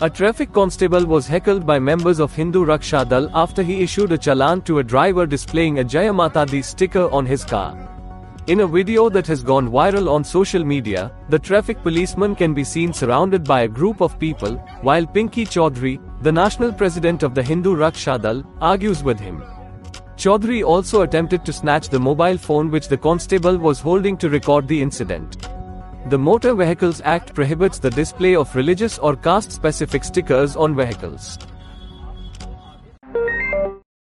A traffic constable was heckled by members of Hindu Raksha Dal after he issued a challan to a driver displaying a Jai Mata Di sticker on his car. In a video that has gone viral on social media, the traffic policeman can be seen surrounded by a group of people, while Pinky Chaudhary, the national president of the Hindu Raksha Dal, argues with him. Chaudhary also attempted to snatch the mobile phone which the constable was holding to record the incident. The Motor Vehicles Act prohibits the display of religious or caste-specific stickers on vehicles.